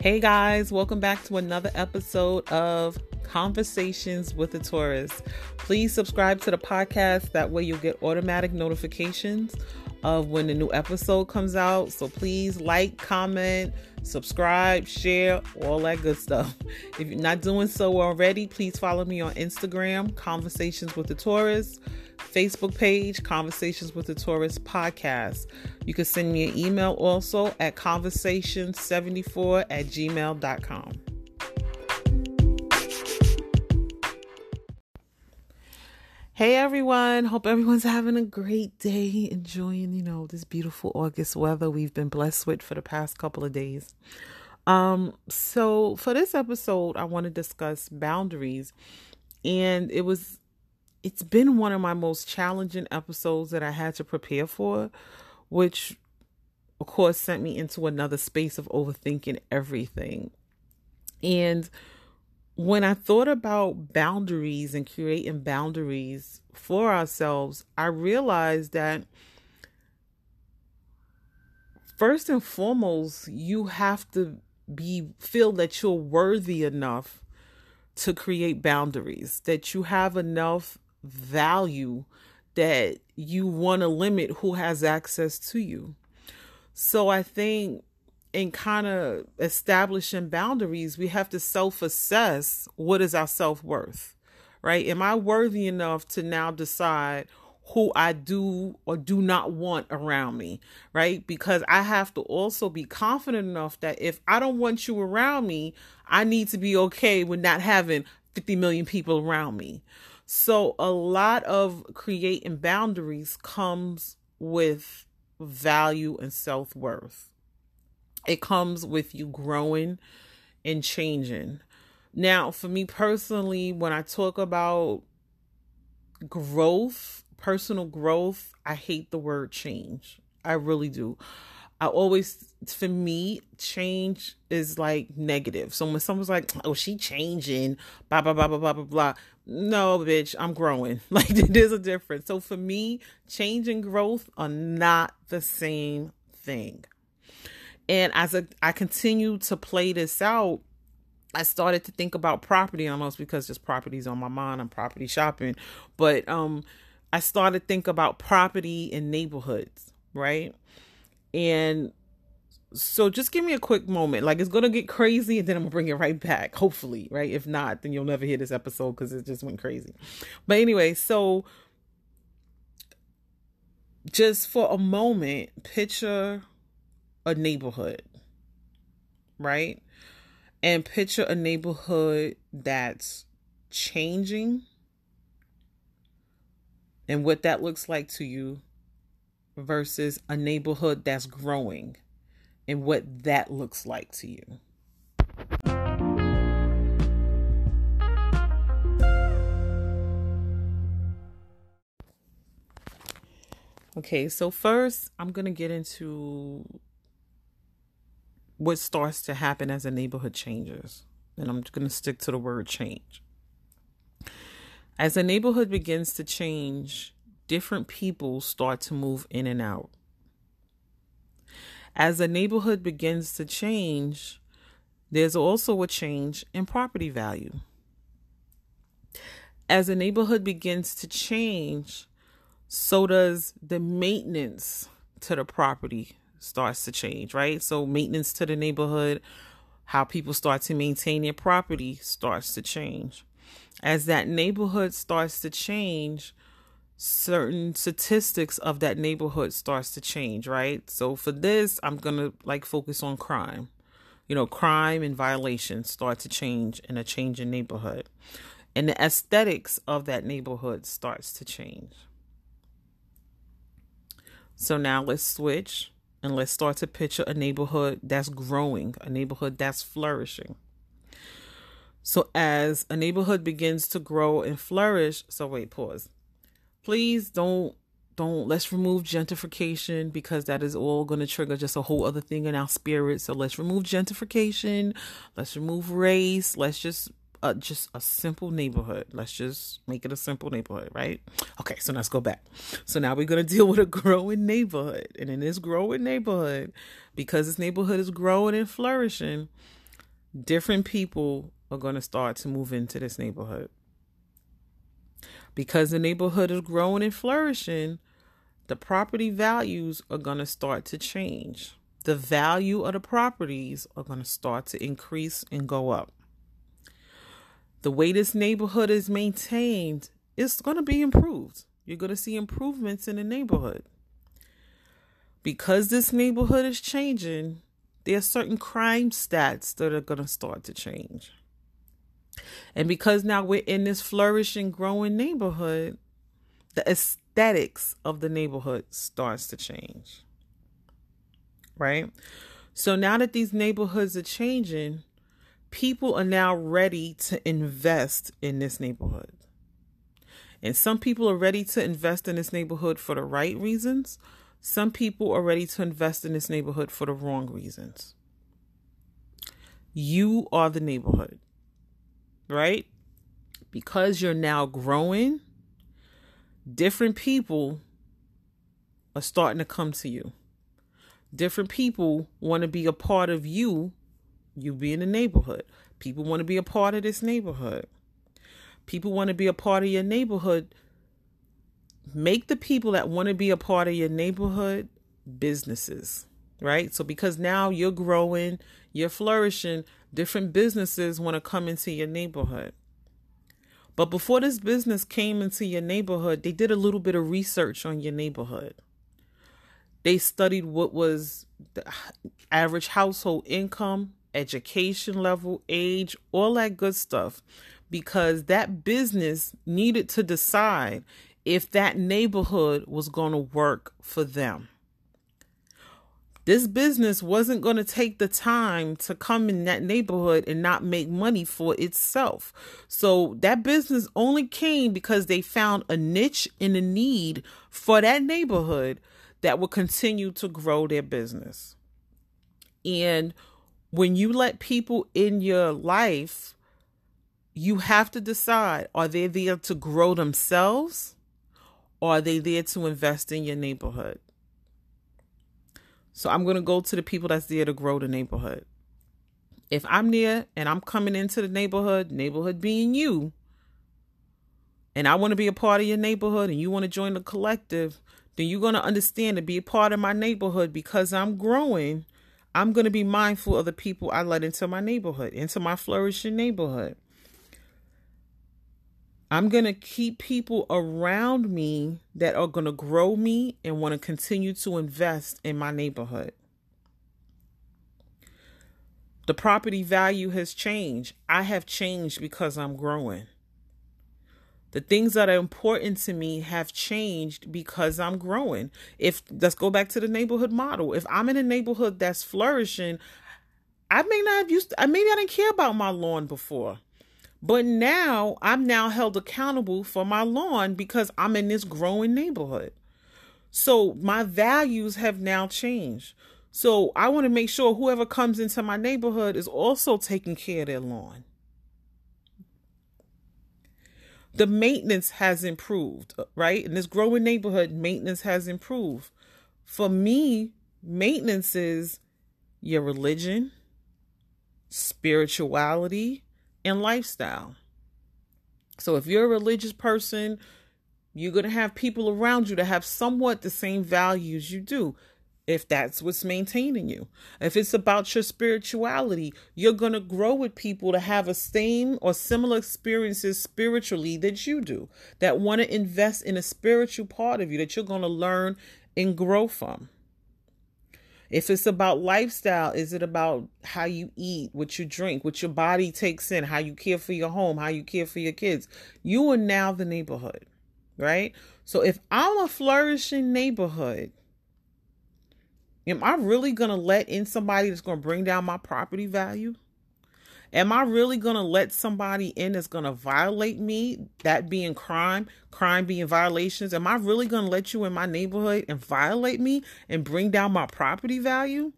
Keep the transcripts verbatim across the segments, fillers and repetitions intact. Hey guys, welcome back to another episode of Conversations with a Taurus. Please subscribe to the podcast. That way you'll get automatic notifications of when the new episode comes out. So please like, comment, subscribe, share, all that good stuff. If you're not doing so already, please follow me on Instagram, Conversations with the Taurus, Facebook page, Conversations with the Taurus podcast. You can send me an email also at conversation seventy-four at gmail dot com. Hey everyone, hope everyone's having a great day, enjoying, you know, this beautiful August weather we've been blessed with for the past couple of days. Um, so for this episode, I want to discuss boundaries, and it was, it's been one of my most challenging episodes that I had to prepare for, which of course sent me into another space of overthinking everything. And when I thought about boundaries and creating boundaries for ourselves, I realized that first and foremost, you have to be feel that you're worthy enough to create boundaries, that you have enough value that you want to limit who has access to you. So I think in kind of establishing boundaries, we have to self-assess what is our self-worth, right? Am I worthy enough to now decide who I do or do not want around me, right? Because I have to also be confident enough that if I don't want you around me, I need to be okay with not having fifty million people around me. So a lot of creating boundaries comes with value and self-worth. It comes with you growing and changing. Now, for me personally, when I talk about growth, personal growth, I hate the word change. I really do. I always, for me, change is like negative. So when someone's like, oh, she changing, blah, blah, blah, blah, blah, blah, blah. No, bitch, I'm growing. Like, there's a difference. So for me, change and growth are not the same thing. And as I, I continue to play this out, I started to think about property, almost because just property's on my mind. I'm property shopping. But um, I started to think about property and neighborhoods, right? And so just give me a quick moment. Like, it's going to get crazy and then I'm going to bring it right back, hopefully, right? If not, then you'll never hear this episode because it just went crazy. But anyway, so just for a moment, picture a neighborhood, right? And picture a neighborhood that's changing and what that looks like to you versus a neighborhood that's growing and what that looks like to you. Okay, so first I'm going to get into what starts to happen as a neighborhood changes. And I'm going to stick to the word change. As a neighborhood begins to change, different people start to move in and out. As a neighborhood begins to change, there's also a change in property value. As a neighborhood begins to change, so does the maintenance to the property starts to change, right? So maintenance to the neighborhood, how people start to maintain their property starts to change. As that neighborhood starts to change, certain statistics of that neighborhood starts to change, right? So for this, I'm going to like focus on crime. You know, crime and violations start to change in a changing neighborhood. And the aesthetics of that neighborhood starts to change. So now let's switch. And let's start to picture a neighborhood that's growing, a neighborhood that's flourishing. So as a neighborhood begins to grow and flourish, so wait, pause. Please don't, don't, let's remove gentrification because that is all going to trigger just a whole other thing in our spirit. So let's remove gentrification. Let's remove race. Let's just, uh, just a simple neighborhood. Let's just make it a simple neighborhood, right? Okay, so let's go back. So now we're going to deal with a growing neighborhood. And in this growing neighborhood, because this neighborhood is growing and flourishing, different people are going to start to move into this neighborhood. Because the neighborhood is growing and flourishing, the property values are going to start to change. The value of the properties are going to start to increase and go up. The way this neighborhood is maintained, it's going to be improved. You're going to see improvements in the neighborhood. Because this neighborhood is changing, there are certain crime stats that are going to start to change. And because now we're in this flourishing, growing neighborhood, the aesthetics of the neighborhood starts to change. Right? So now that these neighborhoods are changing, people are now ready to invest in this neighborhood. And some people are ready to invest in this neighborhood for the right reasons. Some people are ready to invest in this neighborhood for the wrong reasons. You are the neighborhood. Right? Because you're now growing, different people are starting to come to you. Different people want to be a part of you, you being the neighborhood. People want to be a part of this neighborhood. People want to be a part of your neighborhood. Make the people that want to be a part of your neighborhood businesses, right? So because now you're growing, you're flourishing, different businesses want to come into your neighborhood. But before this business came into your neighborhood, they did a little bit of research on your neighborhood. They studied what was the average household income, education level, age, all that good stuff, because that business needed to decide if that neighborhood was going to work for them. This business wasn't going to take the time to come in that neighborhood and not make money for itself. So that business only came because they found a niche and a need for that neighborhood that will continue to grow their business. And when you let people in your life, you have to decide, are they there to grow themselves? Or are they there to invest in your neighborhood? So I'm going to go to the people that's there to grow the neighborhood. If I'm there and I'm coming into the neighborhood, neighborhood being you, and I want to be a part of your neighborhood and you want to join the collective, then you're going to understand to be a part of my neighborhood because I'm growing. I'm going to be mindful of the people I let into my neighborhood, into my flourishing neighborhood. I'm going to keep people around me that are going to grow me and want to continue to invest in my neighborhood. The property value has changed. I have changed because I'm growing. The things that are important to me have changed because I'm growing. If let's go back to the neighborhood model. If I'm in a neighborhood that's flourishing, I may not have used to, maybe I didn't care about my lawn before. But now I'm now held accountable for my lawn because I'm in this growing neighborhood. So my values have now changed. So I want to make sure whoever comes into my neighborhood is also taking care of their lawn. The maintenance has improved, right? In this growing neighborhood, maintenance has improved. For me, maintenance is your religion, spirituality, and lifestyle. So if you're a religious person, you're going to have people around you that have somewhat the same values you do, if that's what's maintaining you. If it's about your spirituality, you're going to grow with people that have the same or similar experiences spiritually that you do, that want to invest in a spiritual part of you that you're going to learn and grow from. If it's about lifestyle, is it about how you eat, what you drink, what your body takes in, how you care for your home, how you care for your kids? You are now the neighborhood, right? So if I'm a flourishing neighborhood, am I really going to let in somebody that's going to bring down my property value? Am I really going to let somebody in that's going to violate me, that being crime, crime being violations? Am I really going to let you in my neighborhood and violate me and bring down my property value?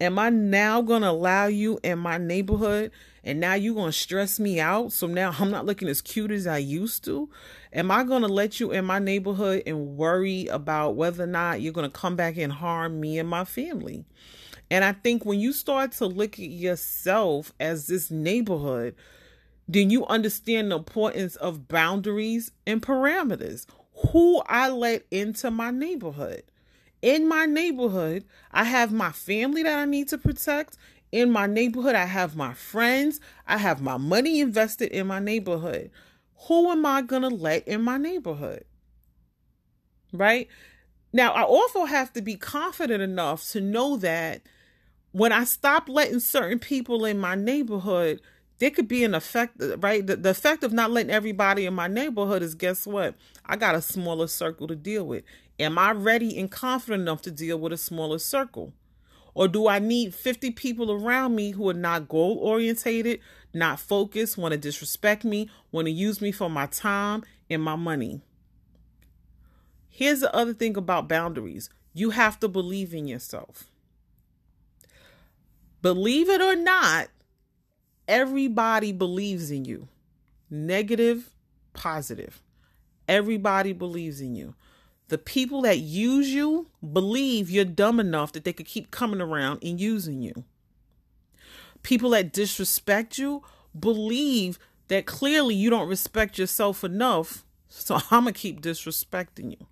Am I now going to allow you in my neighborhood and now you're going to stress me out? So now I'm not looking as cute as I used to. Am I going to let you in my neighborhood and worry about whether or not you're going to come back and harm me and my family? And I think when you start to look at yourself as this neighborhood, then you understand the importance of boundaries and parameters. Who I let into my neighborhood. In my neighborhood, I have my family that I need to protect. In my neighborhood, I have my friends. I have my money invested in my neighborhood. Who am I going to let in my neighborhood? Right? Now, I also have to be confident enough to know that when I stop letting certain people in my neighborhood, there could be an effect, right? The, the effect of not letting everybody in my neighborhood is, guess what? I got a smaller circle to deal with. Am I ready and confident enough to deal with a smaller circle? Or do I need fifty people around me who are not goal orientated, not focused, want to disrespect me, want to use me for my time and my money? Here's the other thing about boundaries. You have to believe in yourself. Believe it or not, everybody believes in you. Negative, positive. Everybody believes in you. The people that use you believe you're dumb enough that they could keep coming around and using you. People that disrespect you believe that clearly you don't respect yourself enough, so I'm going to keep disrespecting you.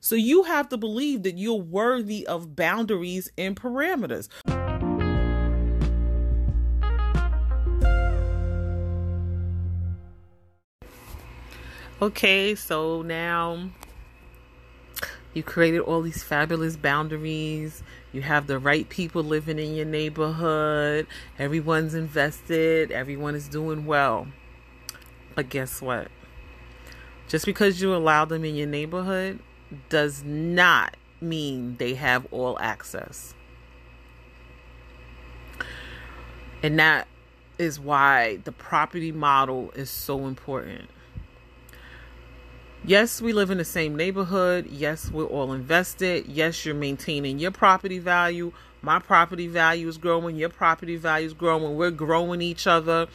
So you have to believe that you're worthy of boundaries and parameters. Okay, so now you created all these fabulous boundaries. You have the right people living in your neighborhood. Everyone's invested. Everyone is doing well. But guess what? Just because you allow them in your neighborhood does not mean they have all access. And that is why the property model is so important. Yes, we live in the same neighborhood. Yes, we're all invested. Yes, you're maintaining your property value. My property value is growing. Your property value is growing. We're growing each other.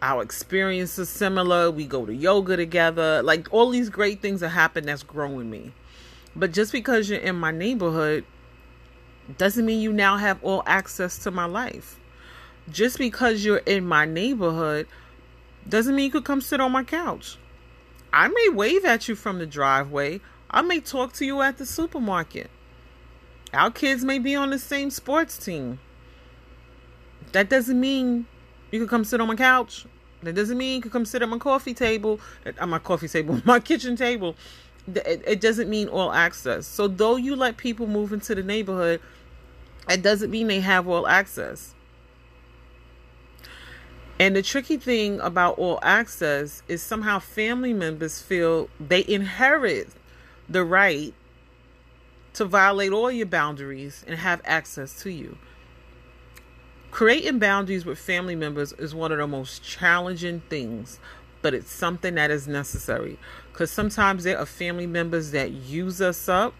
Our experience is similar. We go to yoga together. Like, all these great things that happen that's growing me. But just because you're in my neighborhood doesn't mean you now have all access to my life. Just because you're in my neighborhood doesn't mean you could come sit on my couch. I may wave at you from the driveway. I may talk to you at the supermarket. Our kids may be on the same sports team. That doesn't mean you can come sit on my couch. That doesn't mean you can come sit at my coffee table. At my coffee table, my kitchen table. It doesn't mean all access. So though you let people move into the neighborhood, it doesn't mean they have all access. And the tricky thing about all access is somehow family members feel they inherit the right to violate all your boundaries and have access to you. Creating boundaries with family members is one of the most challenging things, but it's something that is necessary because sometimes there are family members that use us up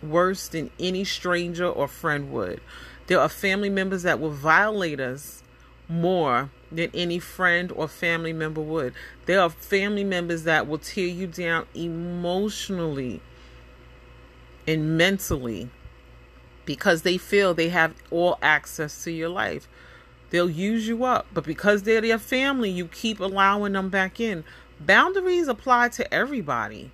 worse than any stranger or friend would. There are family members that will violate us more than any friend or family member would. There are family members that will tear you down emotionally and mentally because they feel they have all access to your life. They'll use you up, but because they're your family, you keep allowing them back in. Boundaries apply to everybody.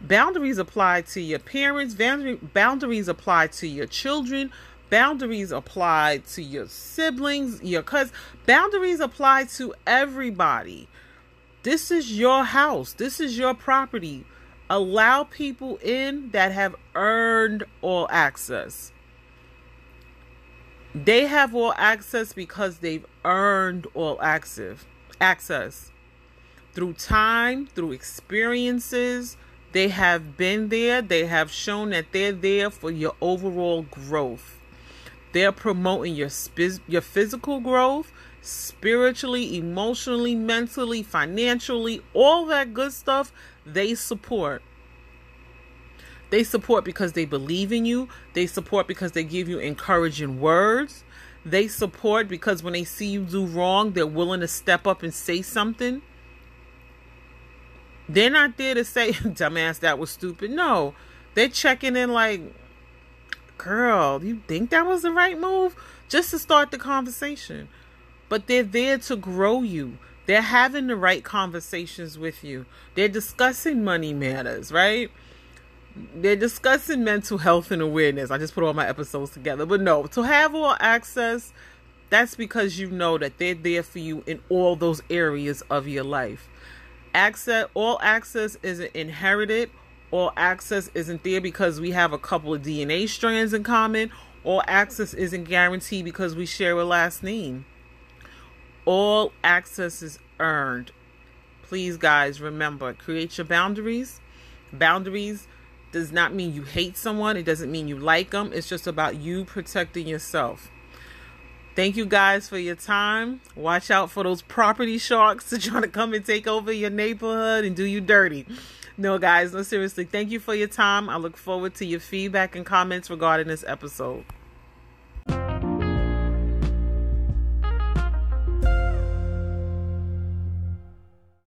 Boundaries apply to your parents. Boundaries apply to your children. Boundaries apply to your siblings, your cousins. Boundaries apply to everybody. This is your house. This is your property. Allow people in that have earned all access. They have all access because they've earned all access. Access. Through time, through experiences, they have been there. They have shown that they're there for your overall growth. They're promoting your sp- your physical growth, spiritually, emotionally, mentally, financially, all that good stuff. They support. They support because they believe in you. They support because they give you encouraging words. They support because when they see you do wrong, they're willing to step up and say something. They're not there to say, dumbass, that was stupid. No, they're checking in like, girl, you think that was the right move? Just to start the conversation. But they're there to grow you. They're having the right conversations with you. They're discussing money matters, right? They're discussing mental health and awareness. I just put all my episodes together. But no, to have all access, that's because you know that they're there for you in all those areas of your life. Access, all access isn't inherited. All access isn't there because we have a couple of D N A strands in common. All access isn't guaranteed because we share a last name. All access is earned. Please, guys, remember, create your boundaries. Boundaries does not mean you hate someone. It doesn't mean you like them. It's just about you protecting yourself. Thank you guys for your time. Watch out for those property sharks to try to come and take over your neighborhood and do you dirty. No, guys, no, seriously. Thank you for your time. I look forward to your feedback and comments regarding this episode.